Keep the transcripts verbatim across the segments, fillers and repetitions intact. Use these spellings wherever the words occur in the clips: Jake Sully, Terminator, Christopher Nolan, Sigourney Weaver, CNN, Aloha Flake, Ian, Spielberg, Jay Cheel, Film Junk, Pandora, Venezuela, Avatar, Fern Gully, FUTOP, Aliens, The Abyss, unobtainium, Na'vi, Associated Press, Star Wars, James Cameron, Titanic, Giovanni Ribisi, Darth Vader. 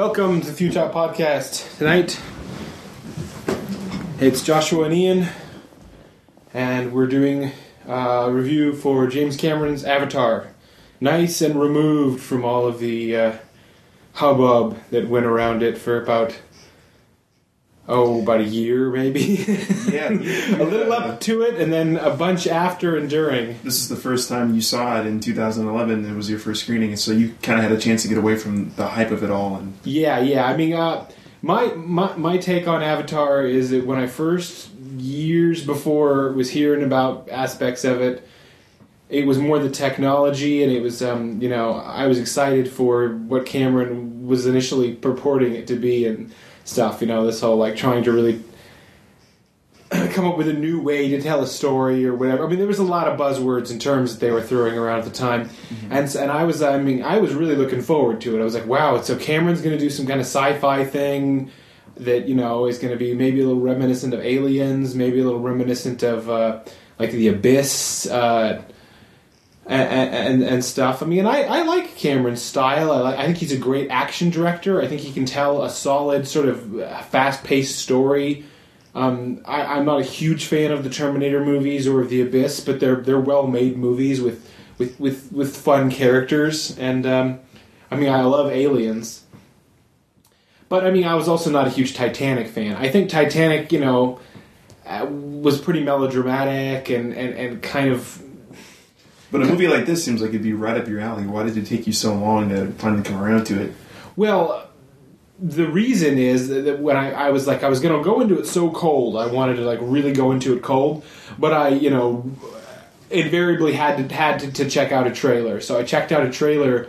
Welcome to the FUTOP podcast. Tonight, it's Joshua and Ian, and we're doing a review for James Cameron's Avatar. Nice and removed from all of the uh, hubbub that went around it for about, oh, about a year maybe. Yeah. A little up to it, and then a bunch after and during. This is the first time you saw it in two thousand eleven. It was your first screening, so you kind of had a chance to get away from the hype of it all. And yeah, yeah. I mean, uh, my, my, my take on Avatar is that when I first, years before, was hearing about aspects of it, it was more the technology, and it was, um, you know, I was excited for what Cameron was initially purporting it to be and stuff, you know, this whole, like, trying to really come up with a new way to tell a story or whatever. I mean, there was a lot of buzzwords and terms that they were throwing around at the time, mm-hmm. and and I was, I mean, I was really looking forward to it. I was like, wow, so Cameron's going to do some kind of sci-fi thing that, you know, is going to be maybe a little reminiscent of Aliens, maybe a little reminiscent of, uh, like, The Abyss, uh... And, and and stuff. I mean, and I, I like Cameron's style. I, like, I think he's a great action director. I think he can tell a solid sort of fast-paced story. Um, I, I'm not a huge fan of the Terminator movies or of The Abyss, but they're they're well-made movies with with, with, with fun characters. And um, I mean, I love Aliens, but I mean, I was also not a huge Titanic fan. I think Titanic, you know, was pretty melodramatic and, and, and kind of. But a movie like this seems like it'd be right up your alley. Why did it take you so long to finally come around to it? Well, the reason is that when I, I was like, I was going to go into it so cold. I wanted to like really go into it cold, but I, you know, invariably had to had to, to check out a trailer. So I checked out a trailer,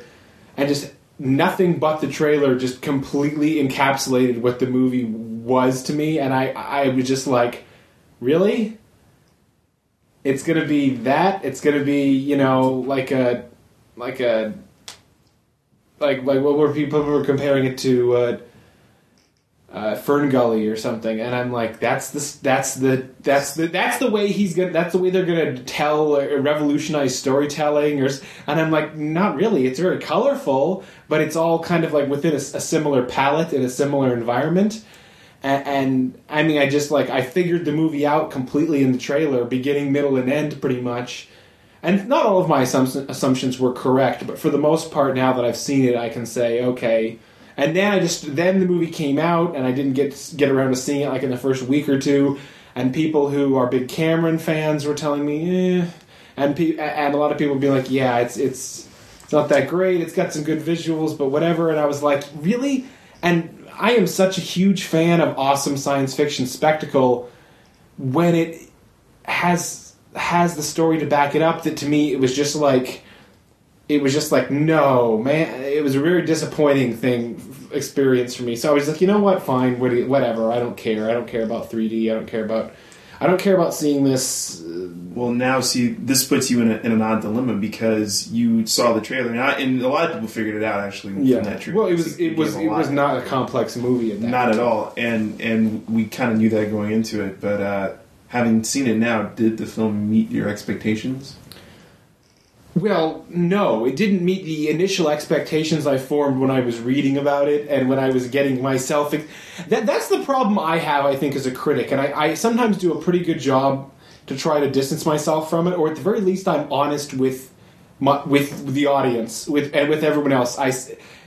and just nothing but the trailer just completely encapsulated what the movie was to me, and I I was just like, really? It's gonna be that. It's gonna be, you know, like a, like a, like like what were people were comparing it to, uh, uh, Fern Gully or something. And I'm like, that's the that's the that's the that's the way he's gonna that's the way they're gonna tell or revolutionize storytelling. Or and I'm like, not really. It's very colorful, but it's all kind of like within a, a similar palette in a similar environment. And, and, I mean, I just, like, I figured the movie out completely in the trailer, beginning, middle, and end, pretty much. And not all of my assum- assumptions were correct, but for the most part, now that I've seen it, I can say, okay. And then I just, then the movie came out, and I didn't get get around to seeing it, like, in the first week or two, and people who are big Cameron fans were telling me, eh. And, pe- and a lot of people would be like, yeah, it's, it's, it's not that great, it's got some good visuals, but whatever. And I was like, really? And I am such a huge fan of awesome science fiction spectacle when it has has the story to back it up that to me it was just like it was just like no man it was a very disappointing thing experience for me. So I was like, you know what, fine, whatever, I don't care I don't care about three D, I don't care about I don't care about seeing this. Well, now, see, this puts you in, a, in an odd dilemma because you saw the trailer, and, I, and a lot of people figured it out, actually, from yeah. that trailer. Well, it was it, it was it was not a complex movie at that Not point. At all, and and we kind of knew that going into it, but uh, having seen it now, did the film meet your expectations? Well, no, it didn't meet the initial expectations I formed when I was reading about it and when I was getting myself. Ex- that, that's the problem I have, I think, as a critic, and I, I sometimes do a pretty good job to try to distance myself from it, or at the very least, I'm honest with my, with the audience with and with everyone else. I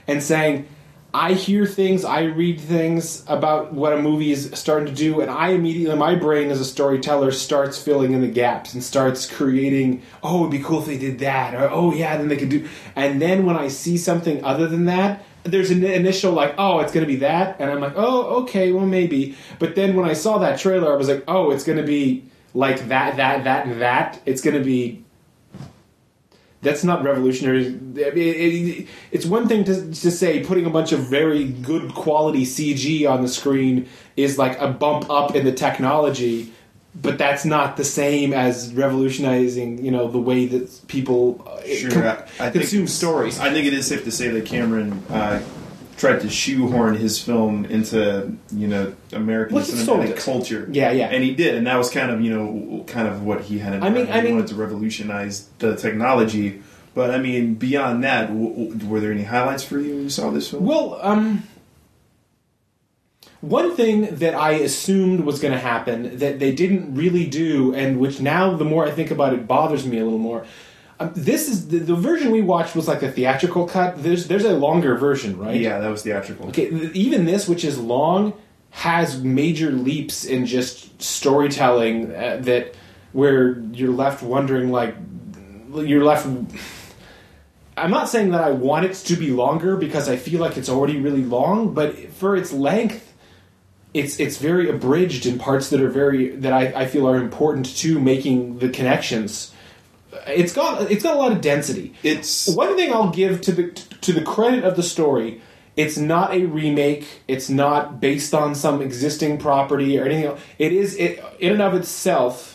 and saying I hear things, I read things about what a movie is starting to do, and I immediately, my brain as a storyteller starts filling in the gaps and starts creating, oh, it'd be cool if they did that, or oh, yeah, then they could do... And then when I see something other than that, there's an initial, like, oh, it's going to be that, and I'm like, oh, okay, well, maybe. But then when I saw that trailer, I was like, oh, it's going to be like that, that, that, and that. It's going to be... That's not revolutionary. It, it, it's one thing to, to say putting a bunch of very good quality C G on the screen is like a bump up in the technology, but that's not the same as revolutionizing, you know, the way that people sure, com- I, I consume stories. I think it is safe to say that Cameron uh, tried to shoehorn his film into, you know, American cinematic culture. Yeah, yeah. And he did, and that was kind of, you know, kind of what he had in mind. I mean, he I wanted mean, to revolutionize the technology. But, I mean, beyond that, w- w- were there any highlights for you when you saw this film? Well, um, One thing that I assumed was going to happen that they didn't really do, and which now the more I think about it bothers me a little more. Um, this is the, the version we watched was like the theatrical cut. There's there's a longer version, right? Yeah, that was theatrical. Okay, th- even this, which is long, has major leaps in just storytelling uh, that where you're left wondering, like you're left. I'm not saying that I want it to be longer because I feel like it's already really long, but for its length. It's it's very abridged in parts that are very that I, I feel are important to making the connections. It's got it's got a lot of density. It's one thing I'll give to the to the credit of the story. It's not a remake. It's not based on some existing property or anything else. It is it, in and of itself.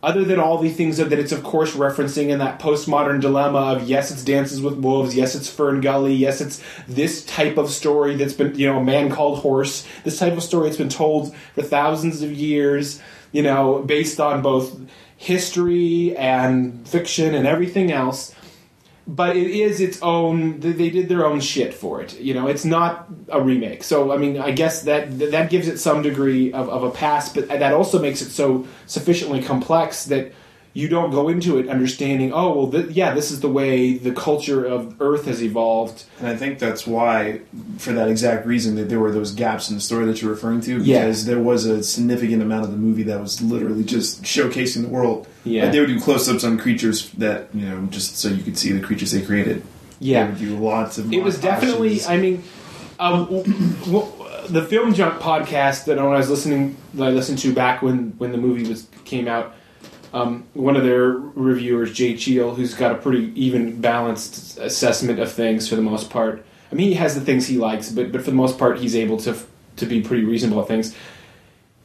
Other than all the things that it's of course referencing in that postmodern dilemma of yes, it's Dances with Wolves, yes, it's Fern Gully, yes, it's this type of story that's been, you know, A Man Called Horse, this type of story that's been told for thousands of years, you know, based on both history and fiction and everything else. But it is its own. They did their own shit for it. You know, it's not a remake. So I mean, I guess that that gives it some degree of, of a pass. But that also makes it so sufficiently complex that you don't go into it understanding. Oh well, th- yeah, this is the way the culture of Earth has evolved. And I think that's why, for that exact reason, that there were those gaps in the story that you're referring to. Because yeah. There was a significant amount of the movie that was literally just showcasing the world. Yeah. Like they would do close-ups on creatures that, you know, just so you could see the creatures they created. Yeah. They would do lots of It was definitely, I mean, um, the Film Junk podcast that I was listening, that I listened to back when, when the movie was came out, um, one of their reviewers, Jay Cheel, who's got a pretty even balanced assessment of things for the most part. I mean, he has the things he likes, but, but for the most part, he's able to to be pretty reasonable at things.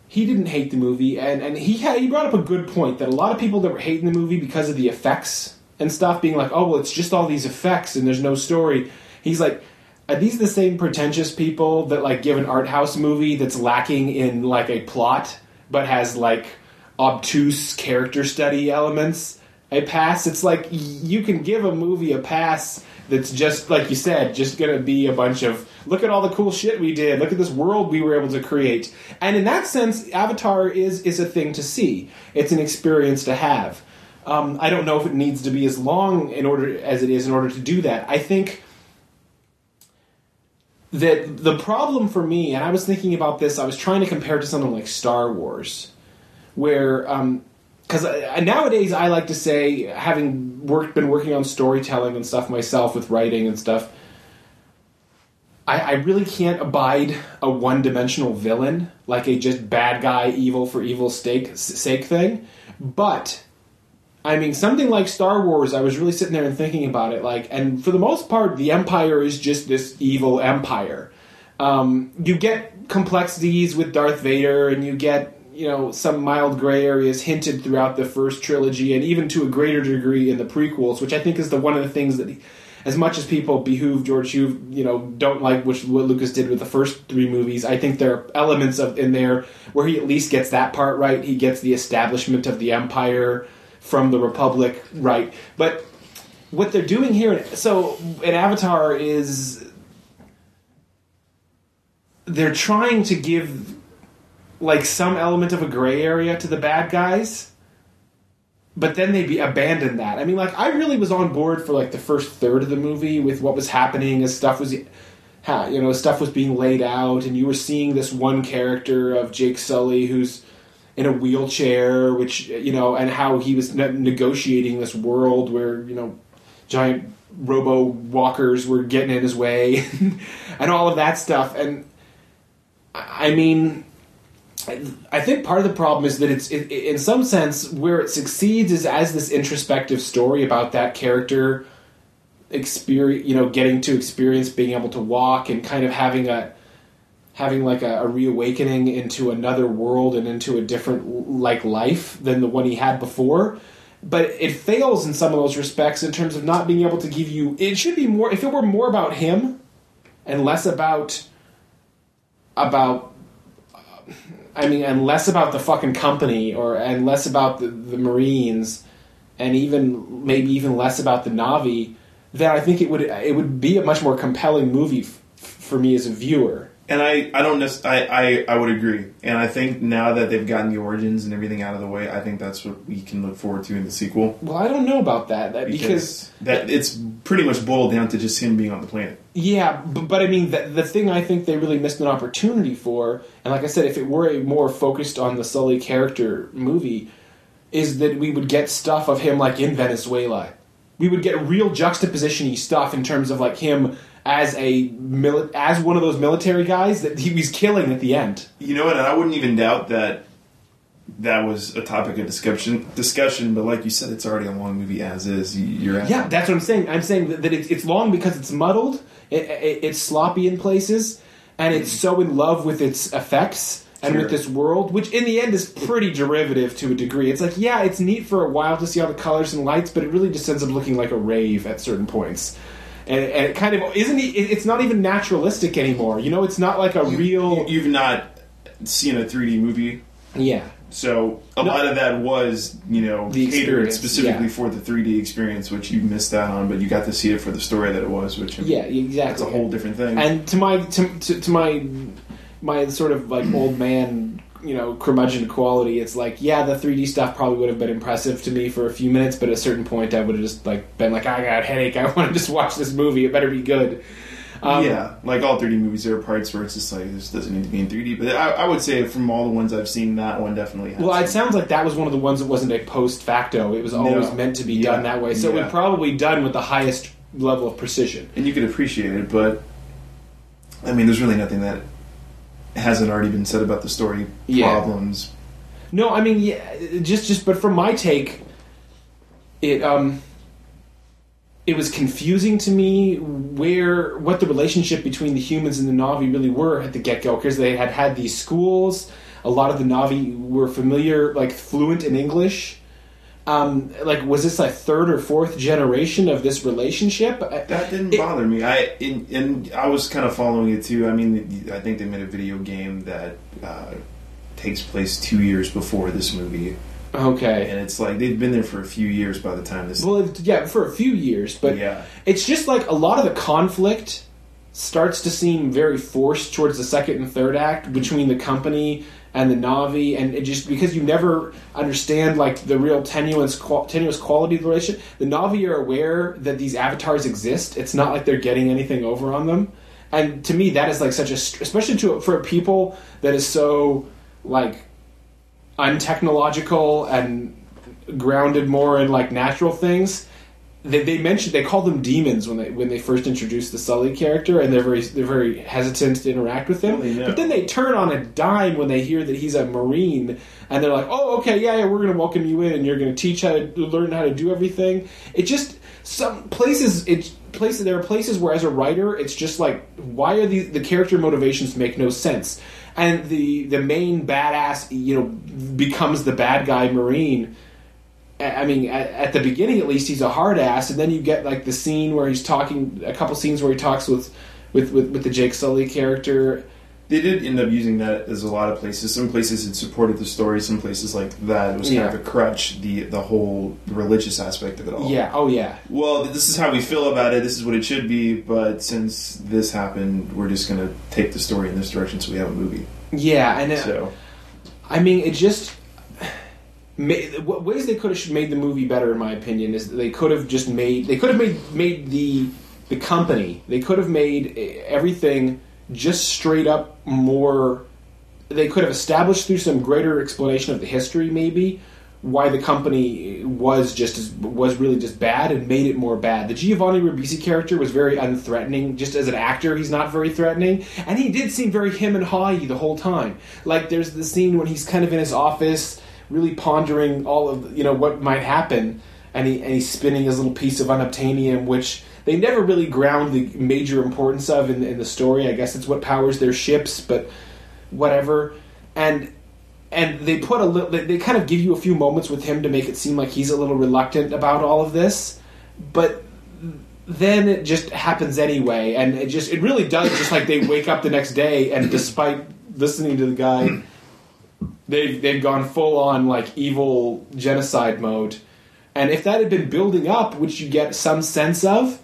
He didn't hate the movie, and, and he had, he brought up a good point that a lot of people that were hating the movie because of the effects and stuff, being like, oh, well, it's just all these effects and there's no story. He's like, are these the same pretentious people that, like, give an art house movie that's lacking in, like, a plot but has, like, obtuse character study elements a pass? It's like, you can give a movie a pass that's just, like you said, just going to be a bunch of look at all the cool shit we did. Look at this world we were able to create. And in that sense, Avatar is is a thing to see. It's an experience to have. Um, I don't know if it needs to be as long in order as it is in order to do that. I think that the problem for me, and I was thinking about this, I was trying to compare it to something like Star Wars, where um, because nowadays I like to say, having worked been working on storytelling and stuff myself with writing and stuff, I, I really can't abide a one-dimensional villain, like a just bad guy, evil for evil's sake, sake thing. But, I mean, something like Star Wars, I was really sitting there and thinking about it, like, and for the most part, the Empire is just this evil empire. Um, you get complexities with Darth Vader, and you get, you know, some mild gray areas hinted throughout the first trilogy, and even to a greater degree in the prequels, which I think is the one of the things that... He, as much as people behoove George, you you know, don't like which, what Lucas did with the first three movies, I think there are elements of in there where he at least gets that part right. He gets the establishment of the Empire from the Republic right. But what they're doing here... So, an Avatar is... They're trying to give, like, some element of a gray area to the bad guys... But then they be abandoned that. I mean, like, I really was on board for, like, the first third of the movie with what was happening as stuff was, you know, stuff was being laid out, and you were seeing this one character of Jake Sully who's in a wheelchair, which, you know, and how he was negotiating this world where, you know, giant robo-walkers were getting in his way and all of that stuff. And, I mean... I think part of the problem is that it's, it, in some sense, where it succeeds is as this introspective story about that character, experience, you know, getting to experience being able to walk and kind of having a, having like a, a reawakening into another world and into a different like life than the one he had before. But it fails in some of those respects in terms of not being able to give you. It should be more if it were more about him, and less about about. I mean, and less about the fucking company, or and less about the, the Marines, and even maybe even less about the Na'vi. Then I think it would it would be a much more compelling movie f- for me as a viewer. And I, I don't necessarily, I, I, I would agree. And I think now that they've gotten the origins and everything out of the way, I think that's what we can look forward to in the sequel. Well, I don't know about that. that because, because that it's pretty much boiled down to just him being on the planet. Yeah, but, but I mean, the, the thing I think they really missed an opportunity for, and like I said, if it were a more focused on the Sully character movie, is that we would get stuff of him like in Venezuela. We would get real juxtaposition-y stuff in terms of like him... As a mili- as one of those military guys that he was killing at the end. You know what? And I wouldn't even doubt that that was a topic of discussion. Discussion, but like you said, it's already a long movie as is. You're at yeah, that's what I'm saying. I'm saying that, that it's, it's long because it's muddled, it, it, it's sloppy in places, and it's so in love with its effects and sure. with this world, which in the end is pretty derivative to a degree. It's like, yeah, it's neat for a while to see all the colors and lights, but it really just ends up looking like a rave at certain points. And, and it kind of isn't. It's not even naturalistic anymore. You know, it's not like a you, real. You've not seen a three D movie, yeah. So a no, lot of that was, you know, catered specifically yeah. for the three D experience, which you missed that on, but you got to see it for the story that it was, which yeah, exactly. That's a whole different thing. And to my to to, to my my sort of like old man, you know, curmudgeon quality, it's like, yeah, the three D stuff probably would have been impressive to me for a few minutes, but at a certain point I would have just like been like, I got a headache, I want to just watch this movie, it better be good. Um, yeah, like all three D movies, there are parts where it's just like, this doesn't need to be in three D, but I, I would say from all the ones I've seen, that one definitely has. Well, it sounds like that was one of the ones that wasn't a post facto, it was always no. meant to be yeah. done that way, so yeah. it was probably done with the highest level of precision. And you could appreciate it, but I mean, there's really nothing that hasn't already been said about the story problems. Yeah. No, I mean, yeah, just just but from my take, it um, it was confusing to me where what the relationship between the humans and the Na'vi really were at the get-go, because they had had these schools. A lot of the Na'vi were familiar, like fluent in English. Um, like, was this like third or fourth generation of this relationship? That didn't it, bother me. I in, and I was kind of following it too. I mean, I think they made a video game that uh, takes place two years before this movie. Okay, and it's like they've been there for a few years by the time this. Well, yeah, for a few years, but yeah. it's just like a lot of the conflict starts to seem very forced towards the second and third act between the company and the Na'vi, and it just because you never understand like the real tenuous qual- tenuous quality of the relationship. The Na'vi are aware that these avatars exist. It's not like they're getting anything over on them, and to me, that is like such a, especially to for a people that is so like untechnological and grounded more in like natural things. They they mentioned they called them demons when they when they first introduced the Sully character, and they're very they're very hesitant to interact with him. Well, but then they turn on a dime when they hear that he's a Marine, and they're like, "Oh, okay, yeah, yeah, we're going to welcome you in, and you're going to teach how to learn how to do everything." It just some places it places there are places where as a writer, it's just like, why are these the character motivations make no sense, and the the main badass you know becomes the bad guy Marine. I mean, at the beginning, at least, he's a hard ass, and then you get like the scene where he's talking, a couple scenes where he talks with, with, with, with the Jake Sully character. They did end up using that as a lot of places. Some places it supported the story. Some places like that it was yeah. kind of a crutch. The the whole religious aspect of it all. Yeah. Oh yeah. Well, this is how we feel about it. This is what it should be. But since this happened, we're just going to take the story in this direction, so we have a movie. Yeah, and so, I mean, it just. Ways they could have made the movie better, in my opinion, is they could have just made they could have made made the the company. They could have made everything just straight up more. They could have established through some greater explanation of the history, maybe, why the company was just as, was really just bad, and made it more bad. The Giovanni Ribisi character was very unthreatening. Just as an actor, he's not very threatening, and he did seem very him and high the whole time. Like there's the scene when he's kind of in his office, really pondering all of, you know, what might happen, and, he, and he's spinning his little piece of unobtainium, which they never really ground the major importance of in, in the story. I guess it's what powers their ships, but whatever. And and they put a little, they kind of give you a few moments with him to make it seem like he's a little reluctant about all of this, but then it just happens anyway, and it just, it really does, just like they wake up the next day, and despite listening to the guy, They've, they've gone full-on, like, evil genocide mode. And if that had been building up, which you get some sense of,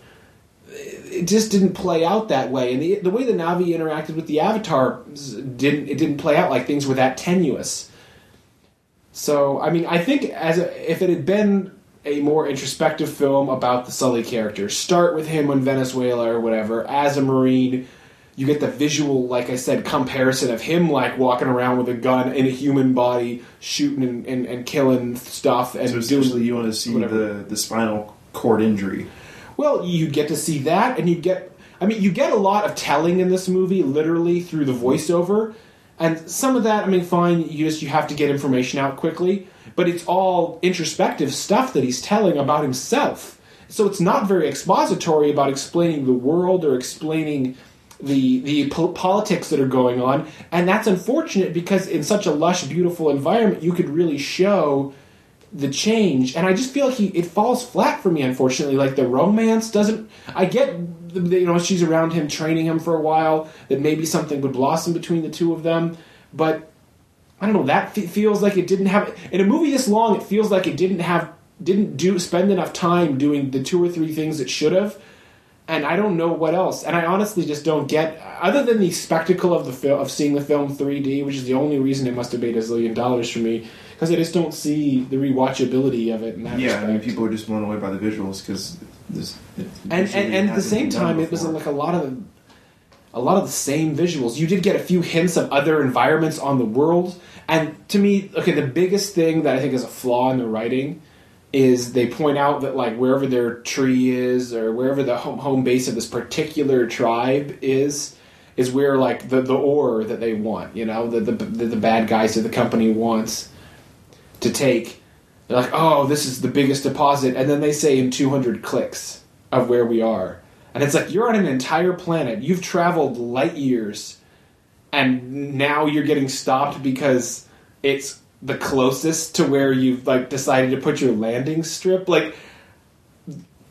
it just didn't play out that way. And the, the way the Na'vi interacted with the Avatar didn't it didn't play out like things were that tenuous. So, I mean, I think as a, if it had been a more introspective film about the Sully character, start with him in Venezuela or whatever, as a Marine, you get the visual, like I said, comparison of him like walking around with a gun in a human body, shooting and, and, and killing stuff. And so essentially you want to see the, the spinal cord injury. Well, you get to see that, and you get... I mean, you get a lot of telling in this movie, literally, through the voiceover. And some of that, I mean, fine, you just you have to get information out quickly. But it's all introspective stuff that he's telling about himself. So it's not very expository about explaining the world or explaining... the the po- politics that are going on, and that's unfortunate because in such a lush, beautiful environment, you could really show the change. And I just feel like he, it falls flat for me, unfortunately. Like, the romance doesn't... I get, you know, she's around him, training him for a while, that maybe something would blossom between the two of them, but, I don't know, that fe- feels like it didn't have... In a movie this long, it feels like it didn't have... didn't do spend enough time doing the two or three things it should have. And I don't know what else. And I honestly just don't get... Other than the spectacle of the fil- of seeing the film three D, which is the only reason it must have made a zillion dollars for me, because I just don't see the rewatchability of it in that yeah, respect. I mean, people are just blown away by the visuals, because... And, and, and at the same time, it was like a lot of... A lot of the same visuals. You did get a few hints of other environments on the world. And to me, okay, the biggest thing that I think is a flaw in the writing... is they point out that, like, wherever their tree is or wherever the home, home base of this particular tribe is, is where, like, the, the ore that they want, you know, that the, the the bad guys of the company wants to take. They're like, oh, this is the biggest deposit. And then they say in two hundred clicks of where we are. And it's like, you're on an entire planet. You've traveled light years. And now you're getting stopped because it's... the closest to where you've, like, decided to put your landing strip? Like,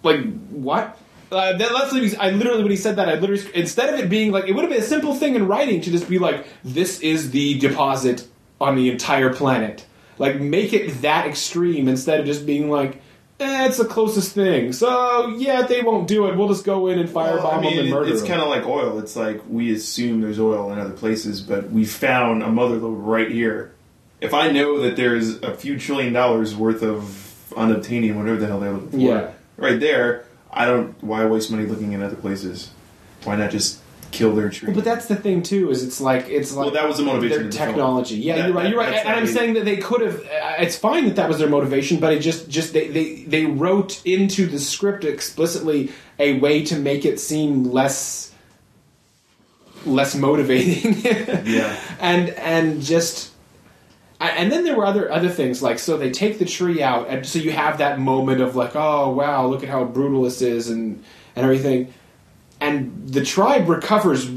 like what? Uh, that, that's what he, I literally, when he said that, I literally, instead of it being, like, it would have been a simple thing in writing to just be, like, this is the deposit on the entire planet. Like, make it that extreme instead of just being, like, eh, it's the closest thing. So, yeah, they won't do it. We'll just go in and firebomb well, I mean, them and murder it's them. It's kind of like oil. It's like, we assume there's oil in other places, but we found a mother lode right here. If I know that there's a few trillion dollars worth of unobtainium, whatever the hell they're looking for, yeah. right there, I don't... Why waste money looking in other places? Why not just kill their tree? Well, but that's the thing, too, is it's like... it's like well, that was the motivation. Their technology. The yeah, that, you're right. You're right. And I'm saying that they could have... It's fine that that was their motivation, but it just... just they, they, they wrote into the script explicitly a way to make it seem less... less motivating. yeah. And And just... And then there were other other things, like, so they take the tree out, and so you have that moment of, like, oh, wow, look at how brutal this is, and, and everything. And the tribe recovers r-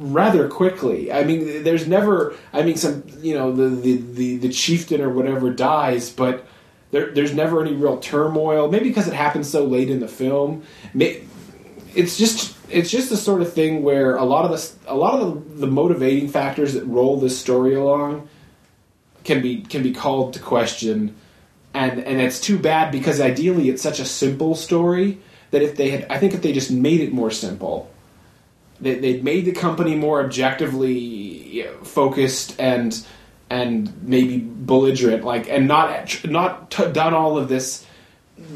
rather quickly. I mean, there's never, I mean, some, you know, the, the, the, the chieftain or whatever dies, but there, there's never any real turmoil, maybe because it happens so late in the film. It's just... It's just the sort of thing where a lot of the, a lot of the motivating factors that roll this story along... can be can be called to question, and and it's too bad because ideally it's such a simple story that if they had, I think if they just made it more simple, they they made the company more objectively focused and and maybe belligerent, like, and not not t- done all of this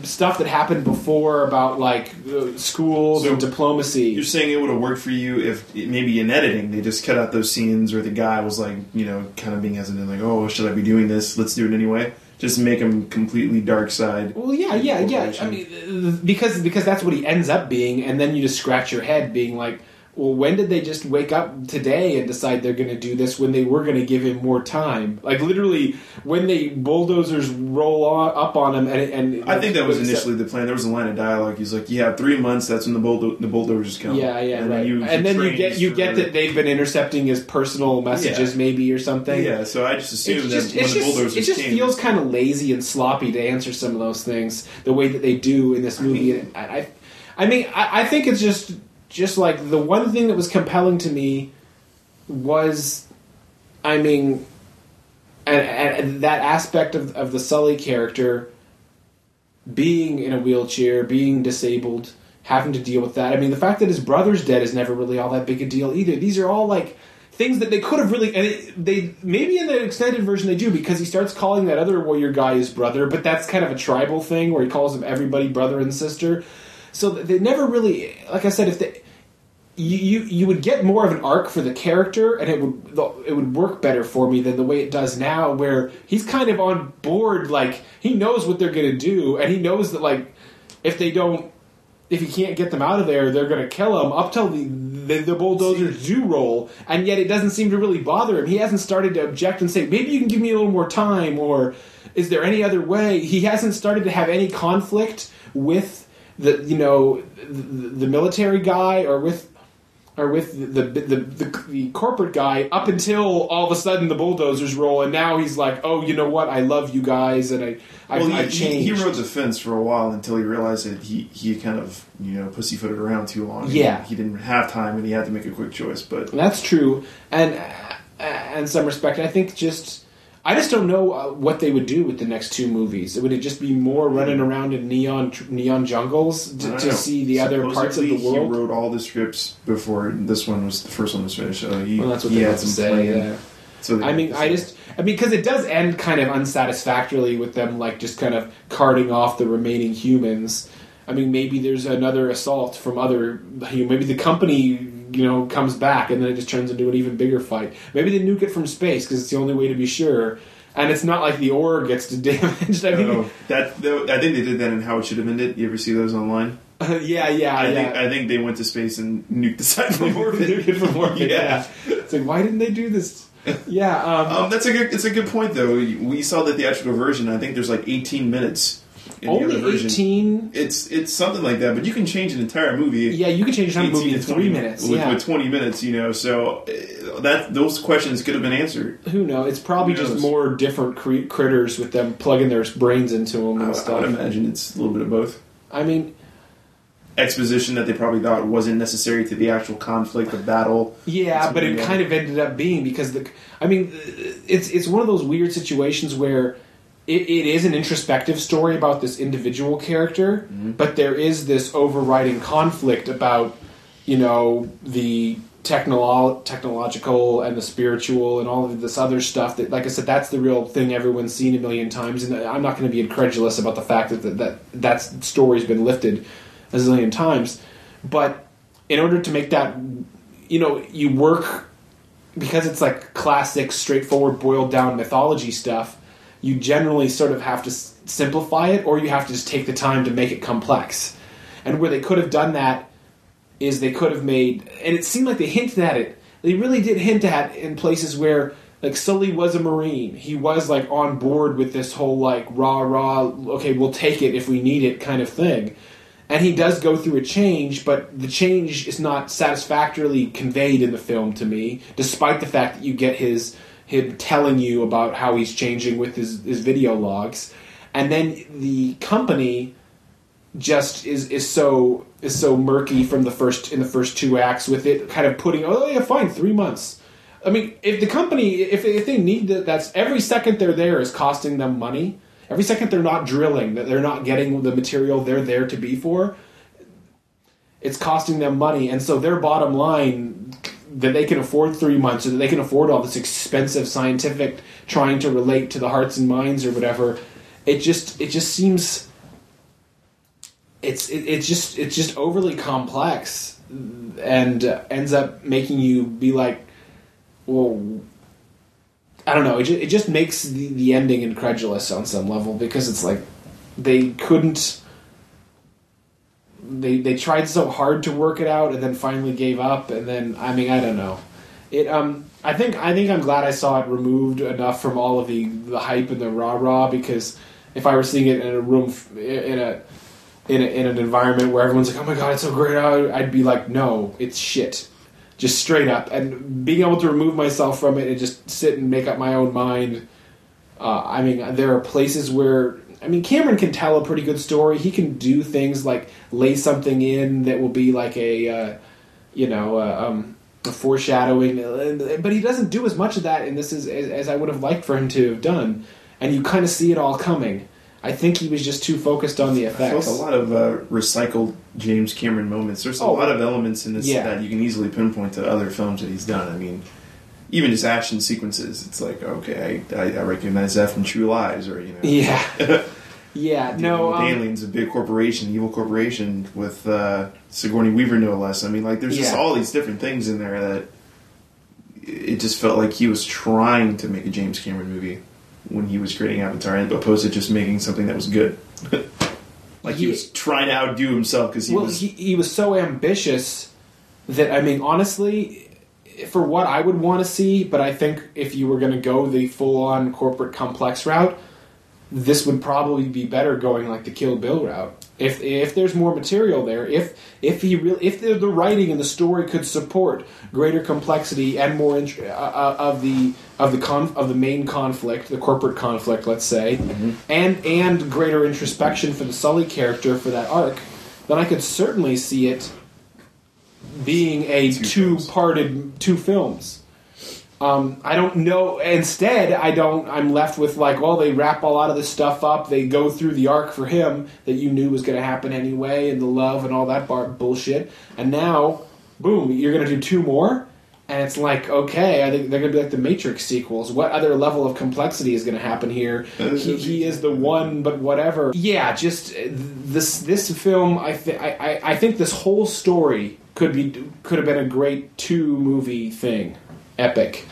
stuff that happened before about, like, schools so and diplomacy. You're saying it would have worked for you if maybe in editing they just cut out those scenes where the guy was, like, you know, kind of being hesitant, like, oh, should I be doing this? Let's do it anyway. Just make him completely dark side. Well, yeah, yeah, yeah. I mean, because because that's what he ends up being, and then you just scratch your head being like, well, when did they just wake up today and decide they're going to do this when they were going to give him more time? Like, literally, when they bulldozers roll on, up on him and... and I think that was initially the plan. There was a line of dialogue. He's like, yeah, three months, that's when the, bulldo- the bulldozers come. Yeah, yeah, and right. Then you, and then you get you for, get that they've been intercepting his personal messages, yeah. maybe, or something. Yeah, so I just assumed that just, when the just, bulldozers came... It just came, feels kind of lazy and sloppy to answer some of those things the way that they do in this movie. I mean, and I, I, mean, I, I think it's just... Just, like, the one thing that was compelling to me was, I mean, and, and that aspect of, of the Sully character being in a wheelchair, being disabled, having to deal with that. I mean, the fact that his brother's dead is never really all that big a deal either. These are all, like, things that they could have really... And it, they maybe in the extended version they do, because he starts calling that other warrior guy his brother, but that's kind of a tribal thing where he calls them everybody brother and sister. So they never really... Like I said, if they... You, you you would get more of an arc for the character, and it would it would work better for me than the way it does now, where he's kind of on board. Like, he knows what they're gonna do, and he knows that, like, if they don't, if he can't get them out of there, they're gonna kill him. Up till the the, the bulldozers do roll, and yet it doesn't seem to really bother him. He hasn't started to object and say, maybe you can give me a little more time, or is there any other way? He hasn't started to have any conflict with the you know the, the military guy or with. Or with the the, the the the corporate guy up until all of a sudden the bulldozers roll, and now he's like, oh, you know what? I love you guys, and I I, well, he, I changed. He, he rode the fence for a while until he realized that he, he kind of you know pussyfooted around too long. Yeah, he didn't have time, and he had to make a quick choice. But that's true, and uh, in some respect, I think just I just don't know uh, what they would do with the next two movies. Would it just be more running around in neon tr- neon jungles to, to see the Supposedly, other parts of the world? He wrote all the scripts before this one was the first one was finished. So he, well, that's what he they had to say. Yeah. So I mean, I just I mean, because it does end kind of unsatisfactorily with them like just kind of carting off the remaining humans. I mean, maybe there's another assault from other. You know, maybe the company. You know, comes back, and then it just turns into an even bigger fight. Maybe they nuke it from space because it's the only way to be sure. And it's not like the ore gets damaged. I mean, oh, that though, I think they did that in How It Should Have Ended. You ever see those online? Uh, yeah, yeah, I yeah. Think, I think they went to space and nuked the side from orbit. Nuked it from orbit. Yeah. yeah, it's like, why didn't they do this? Yeah, um, um, that's a good. It's a good point, though. We saw the theatrical version. I think there's like eighteen minutes. In only eighteen? It's it's something like that, but you can change an entire movie. Yeah, you can change an entire movie in three minutes. With, yeah. with twenty minutes, you know, so that those questions could have been answered. Who knows? It's probably knows? just more different cr- critters with them plugging their brains into them and I, stuff. I would imagine it's a little bit of both. I mean... Exposition that they probably thought wasn't necessary to the actual conflict, the battle. Yeah, but it kind of ended up being because the... I mean, it's it's one of those weird situations where... It, it is an introspective story about this individual character, mm-hmm. but there is this overriding conflict about, you know, the technolo- technological and the spiritual and all of this other stuff that, like I said, that's the real thing everyone's seen a million times, and I'm not going to be incredulous about the fact that, that, that that story's been lifted a zillion times. But in order to make that, you know, you work, because it's like classic, straightforward, boiled-down mythology stuff, you generally sort of have to s- simplify it, or you have to just take the time to make it complex. And where they could have done that is they could have made... And it seemed like they hinted at it. They really did hint at in places where, like, Sully was a Marine. He was, like, on board with this whole, like, rah, rah, okay, we'll take it if we need it kind of thing. And he does go through a change, but the change is not satisfactorily conveyed in the film to me, despite the fact that you get his... him telling you about how he's changing with his, his video logs. And then the company just is, is so is so murky from the first in the first two acts with it kind of putting, oh yeah, fine, three months. I mean, if the company, if, if they need that, that's every second they're there is costing them money. Every second they're not drilling, that they're not getting the material they're there to be for, it's costing them money. And so their bottom line... that they can afford three months or that they can afford all this expensive scientific trying to relate to the hearts and minds or whatever. It just, it just seems it's, it, it's just, it's just overly complex and uh, ends up making you be like, well, I don't know. It just, it just makes the, the ending incredulous on some level because it's like they couldn't, They they tried so hard to work it out and then finally gave up and then I mean I don't know it um I think I think I'm glad I saw it removed enough from all of the, the hype and the rah rah because if I were seeing it in a room in a in a, in an environment where everyone's like oh my god it's so great I'd be like no it's shit just straight up and being able to remove myself from it and just sit and make up my own mind uh, I mean there are places where. I mean, Cameron can tell a pretty good story. He can do things like lay something in that will be like a, uh, you know, uh, um, a foreshadowing. But he doesn't do as much of that in this as, as I would have liked for him to have done. And you kind of see it all coming. I think he was just too focused on the effects. There's a lot of uh, recycled James Cameron moments. There's a oh, lot of elements in this yeah. that you can easily pinpoint to other films that he's done. I mean, even just action sequences, it's like, okay, I, I recognize that from True Lies, or, you know. Yeah. Yeah, no. Um, Aliens, a big corporation, evil corporation with uh, Sigourney Weaver, no less. I mean, like, there's yeah. just all these different things in there that it just felt like he was trying to make a James Cameron movie when he was creating Avatar, opposed to just making something that was good. Like, he, he was trying to outdo himself because he well, was... Well, he, he was so ambitious that, I mean, honestly, for what I would want to see, but I think if you were going to go the full-on corporate complex route, this would probably be better going like the Kill Bill route. If if there's more material there, if if he really, if the, the writing and the story could support greater complexity and more int- uh, uh, of the of the conf- of the main conflict, the corporate conflict, let's say, mm-hmm. and and greater introspection for the Sully character for that arc, then I could certainly see it being a two parted two films. Um, I don't know. Instead, I don't. I'm left with like, well, they wrap a lot of this stuff up. They go through the arc for him that you knew was going to happen anyway, and the love and all that bar- bullshit. And now, boom, you're going to do two more, and it's like, okay, I think they're going to be like the Matrix sequels. What other level of complexity is going to happen here? He, he is the one, but whatever. Yeah, just this this film. I th- I I think this whole story could be could have been a great two movie thing. Epic,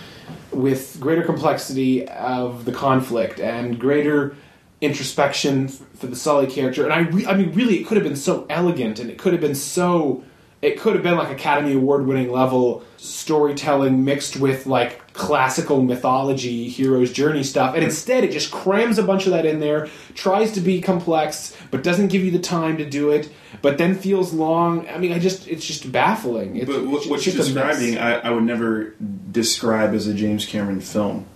with greater complexity of the conflict and greater introspection f- for the Sully character. And I, re- I mean, really, it could have been so elegant, and it could have been so, it could have been like Academy Award-winning level storytelling mixed with like classical mythology, hero's journey stuff. And instead, it just crams a bunch of that in there, tries to be complex, but doesn't give you the time to do it. But then feels long. I mean, I just it's just baffling. It's, but what, what you're describing, I, I would never describe as a James Cameron film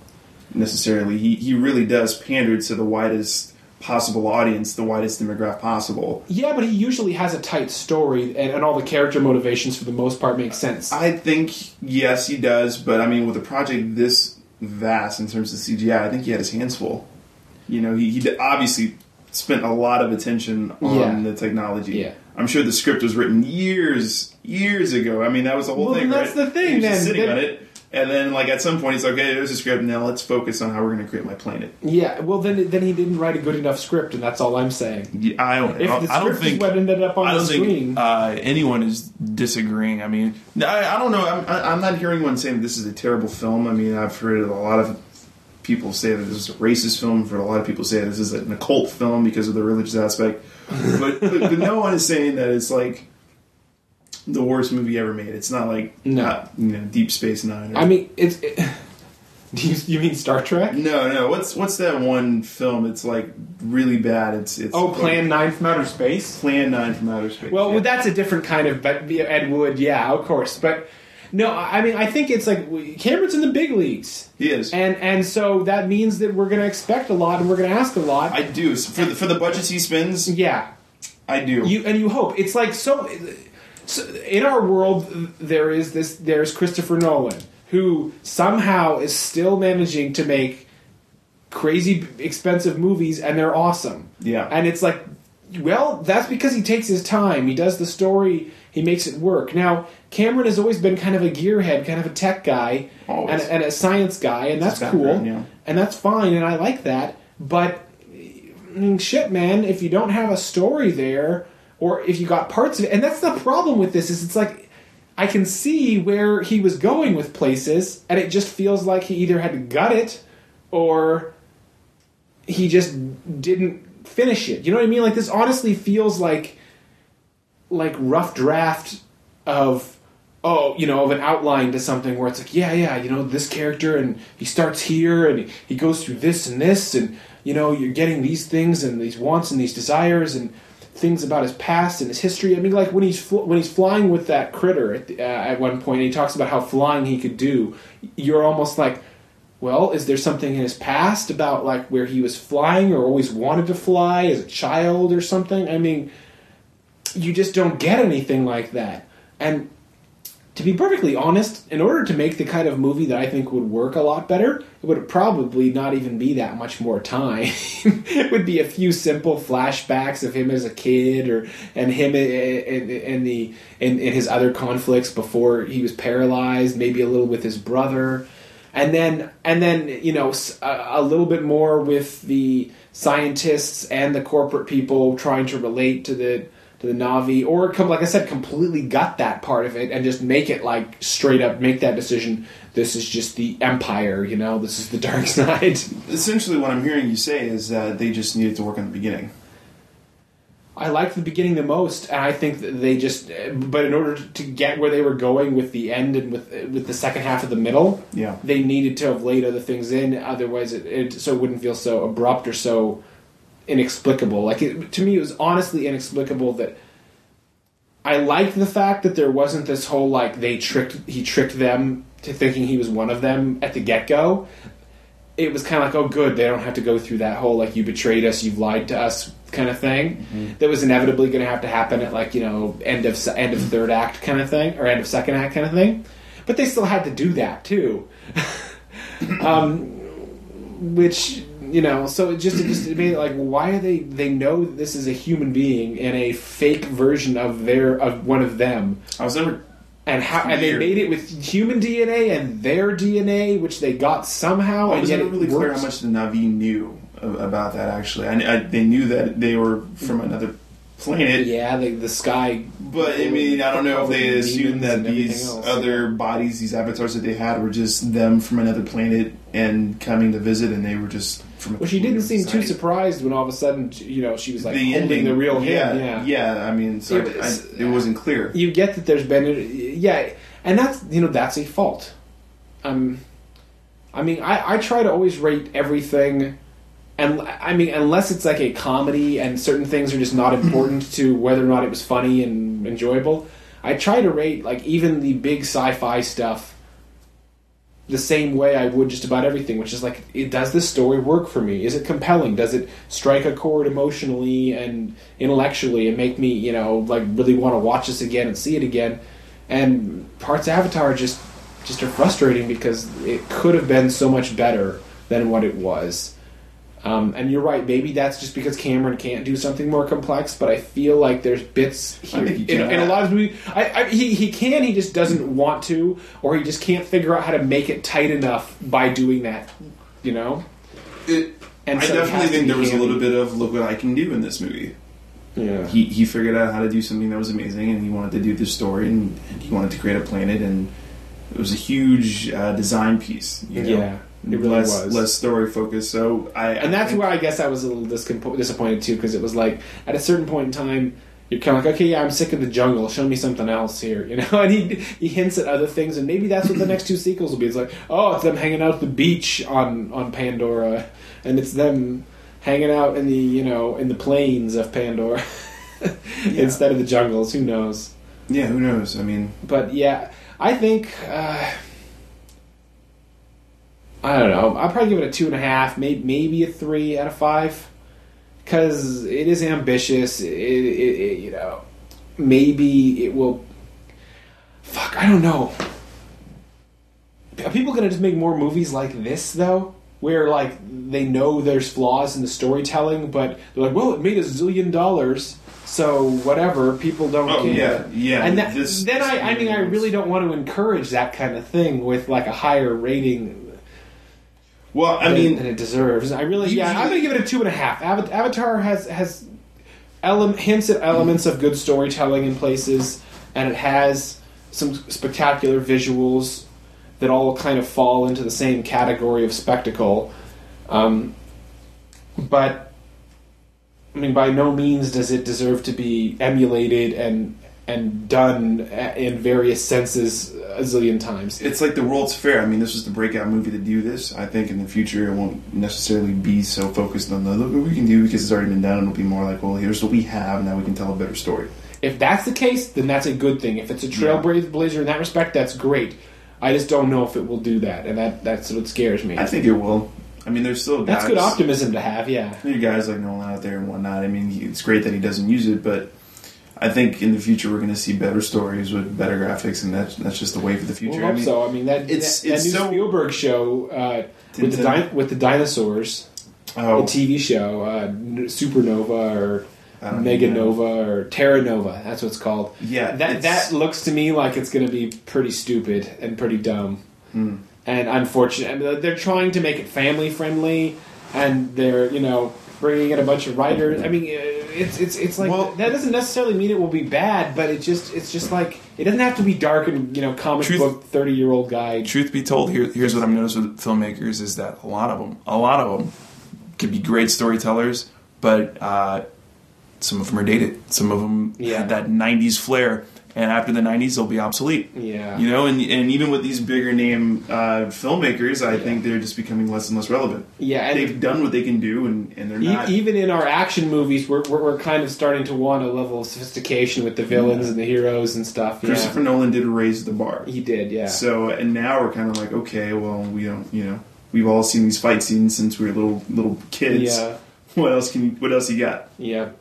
necessarily. He he really does pander to the widest possible audience, the widest demographic possible. Yeah, but he usually has a tight story, and, and all the character motivations for the most part make sense. I think yes, he does. But I mean, with a project this vast in terms of C G I, I think he had his hands full. You know, he, he obviously spent a lot of attention on yeah. the technology. Yeah. I'm sure the script was written years, years ago. I mean, that was the whole well, thing, that's right? the thing, then. Just sitting then, on it, and then, like, at some point, he's like, okay, there's a script, now let's focus on how we're going to create my planet. Yeah, well, then then he didn't write a good enough script, and that's all I'm saying. Yeah, I don't If the I don't think, what ended up on I don't the think, screen... Uh, anyone is disagreeing. I mean, I, I don't know. I'm, I, I'm not hearing one saying this is a terrible film. I mean, I've heard a lot of people say that this is a racist film. For a lot of people say this is an occult film because of the religious aspect. But, but, but no one is saying that it's like the worst movie ever made. It's not like no. not, you know, Deep Space Nine. Or, I mean, it's. It, do you, you mean Star Trek? No, no. What's what's that one film? It's like really bad. It's it's. Oh, Plan Nine from Outer Space. Plan Nine from Outer Space. Well, yeah. well that's a different kind of. But Ed Wood, yeah, of course, but. No, I mean, I think it's like Cameron's in the big leagues. He is. And and so that means that we're going to expect a lot and we're going to ask a lot. I do. For the, for the budgets he spends? Yeah. I do. You And you hope. It's like, so, so in our world, there is this, there's Christopher Nolan, who somehow is still managing to make crazy expensive movies, and they're awesome. Yeah. And it's like, well, that's because he takes his time. He does the story. He makes it work. Now, Cameron has always been kind of a gearhead, kind of a tech guy, and, and a science guy, and that's cool, yeah. and that's fine, and I like that. But I mean, shit, man, if you don't have a story there, or if you got parts of it, and that's the problem with this is it's like I can see where he was going with places, and it just feels like he either had to gut it or he just didn't finish it. You know what I mean? Like this, honestly, feels like. Like rough draft of oh you know of an outline to something where it's like yeah yeah you know this character and he starts here and he goes through this and this and you know you're getting these things and these wants and these desires and things about his past and his history. I mean like when he's fl- when he's flying with that critter at the, uh, at one point and he talks about how flying he could do, you're almost like, well, is there something in his past about like where he was flying or always wanted to fly as a child or something? I mean, you just don't get anything like that. And to be perfectly honest, in order to make the kind of movie that I think would work a lot better, it would probably not even be that much more time. It would be a few simple flashbacks of him as a kid, or and him and, and the and, and his other conflicts before he was paralyzed. Maybe a little with his brother, and then and then you know a, a little bit more with the scientists and the corporate people trying to relate to the. the Na'vi, or like I said, completely gut that part of it and just make it like straight up make that decision. This is just the Empire, you know. This is the dark side. Essentially, what I'm hearing you say is uh, they just needed to work on the beginning. I liked the beginning the most, and I think that they just. But in order to get where they were going with the end and with with the second half of the middle, yeah, they needed to have laid other things in. Otherwise, it, it so it wouldn't feel so abrupt or so. Inexplicable. Like it, to me, it was honestly inexplicable that I liked the fact that there wasn't this whole like they tricked he tricked them to thinking he was one of them at the get go. It was kind of like, oh, good, they don't have to go through that whole like you betrayed us, you've lied to us kind of thing. Mm-hmm. That was inevitably going to have to happen at like you know end of end of third act kind of thing or end of second act kind of thing. But they still had to do that too, um, which. You know, so it just it just it made it like, why are they? They know this is a human being in a fake version of their of one of them. I was never, and how clear. And they made it with human D N A and their D N A, which they got somehow. I was never really clear how much the Na'vi knew about that. Actually, I, I, they knew that they were from another planet. Yeah, the, the sky. But I mean, I don't know if they assumed that these other bodies, these avatars that they had, were just them from another planet and coming to visit, and they were just. Well, she didn't seem too surprised when all of a sudden, you know, she was like the holding ending, the real him. Yeah, yeah, yeah. I mean, so it, was, I, it wasn't clear. You get that there's been, yeah, and that's you know that's a fault. Um, I mean, I, I try to always rate everything, and I mean, unless it's like a comedy and certain things are just not important to whether or not it was funny and enjoyable. I try to rate like even the big sci-fi stuff. The same way I would just about everything, which is like, it, does this story work for me? Is it compelling? Does it strike a chord emotionally and intellectually and make me, you know, like really want to watch this again and see it again? And parts of Avatar just, just are frustrating because it could have been so much better than what it was. Um, and you're right, maybe that's just because Cameron can't do something more complex, but I feel like there's bits here. I think he in, in a lot of movies, I, I, he, he can, he just doesn't want to, or he just can't figure out how to make it tight enough by doing that, you know? It, and I so definitely think there was handy. A little bit of, look what I can do in this movie. Yeah. He, he figured out how to do something that was amazing, and he wanted to do this story, and, and he wanted to create a planet, and it was a huge uh, design piece, you know? Yeah. It really less, was less story focused, so I and that's I where I guess I was a little discompo- disappointed too, because it was like at a certain point in time you're kind of like, okay, yeah, I'm sick of the jungle. Show me something else here, you know. And he he hints at other things, and maybe that's what the next two sequels will be. It's like, oh, it's them hanging out at the beach on on Pandora, and it's them hanging out in the you know in the plains of Pandora yeah. instead of the jungles. Who knows? Yeah, who knows? I mean, but yeah, I think. Uh, I don't know. I'll probably give it a two and a half, maybe maybe a three out of five, because it is ambitious. It, it, it, you know, maybe it will. Fuck, I don't know. Are people gonna just make more movies like this though, where like they know there's flaws in the storytelling, but they're like, well, it made a zillion dollars. So whatever, people don't oh, care. Yeah, yeah. And that, this, then I, I mean, I really don't want to encourage that kind of thing with like a higher rating. Well, I mean, than it deserves. I really, usually, yeah, I'm gonna give it a two and a half. Avatar has has ele- hints at elements of good storytelling in places, and it has some spectacular visuals that all kind of fall into the same category of spectacle. Um, but I mean, by no means does it deserve to be emulated and and done in various senses a zillion times. It's like the World's Fair. I mean, this was the breakout movie to do this. I think in the future it won't necessarily be so focused on the look what we can do because it's already been done. It'll be more like, well, here's what we have, and now we can tell a better story. If that's the case, then that's a good thing. If it's a trailblazer yeah. in that respect, that's great. I just don't know if it will do that, and that that's what scares me. I think it will. I mean, there's still guys... That's good optimism to have, yeah. There are guys like Nolan out there and whatnot. I mean, it's great that he doesn't use it, but... I think in the future we're going to see better stories with better graphics, and that's that's just the way for the future. Well, I hope I mean, so. I mean, that it's, that, it's that new so Spielberg show uh, with the di- with the dinosaurs, oh. the T V show, uh, Supernova or Meganova or Terra Nova. That's what it's called. Yeah, that that looks to me like it's going to be pretty stupid and pretty dumb, mm. and unfortunate. I mean, they're trying to make it family friendly, and they're you know. bringing in a bunch of writers. I mean, it's it's it's like well, that doesn't necessarily mean it will be bad, but it just it's just like it doesn't have to be dark and you know comic truth, book thirty year old guy. Truth be told, here here's what I've noticed with filmmakers is that a lot of them, a lot of them, could be great storytellers, but uh, some of them are dated. Some of them yeah. had that nineties flair, and after the nineties, they'll be obsolete. Yeah, you know, and and even with these bigger name uh, filmmakers, I yeah. think they're just becoming less and less relevant. Yeah, and they've it, done what they can do, and, and they're not. E- even in our action movies, we're, we're we're kind of starting to want a level of sophistication with the villains yeah. and the heroes and stuff. Yeah. Christopher Nolan did raise the bar. He did, yeah. So and now we're kind of like, okay, well, we don't, you know, we've all seen these fight scenes since we were little little kids. Yeah. What else can you, what else you got? Yeah.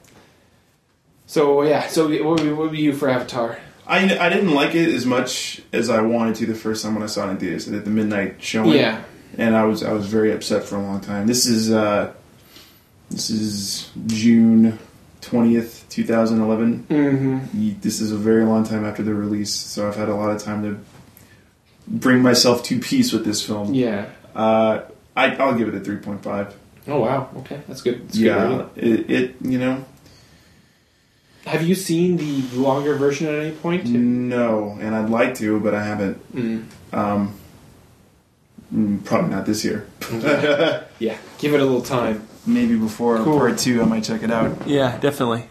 So, yeah, so what would you for Avatar? I, I didn't like it as much as I wanted to the first time when I saw it in theaters. At the midnight showing. Yeah. And I was I was very upset for a long time. This is uh, this is June twentieth, two thousand eleven. Mm-hmm. This is a very long time after the release, so I've had a lot of time to bring myself to peace with this film. Yeah. Uh, I, I'll give it a three point five. Oh, wow. Okay, that's good. That's yeah, good it, it, you know... Have you seen the longer version at any point? No, and I'd like to, but I haven't. Mm. Um, probably not this year. Yeah, give it a little time. Maybe before cool. part two, I might check it out. Yeah, definitely.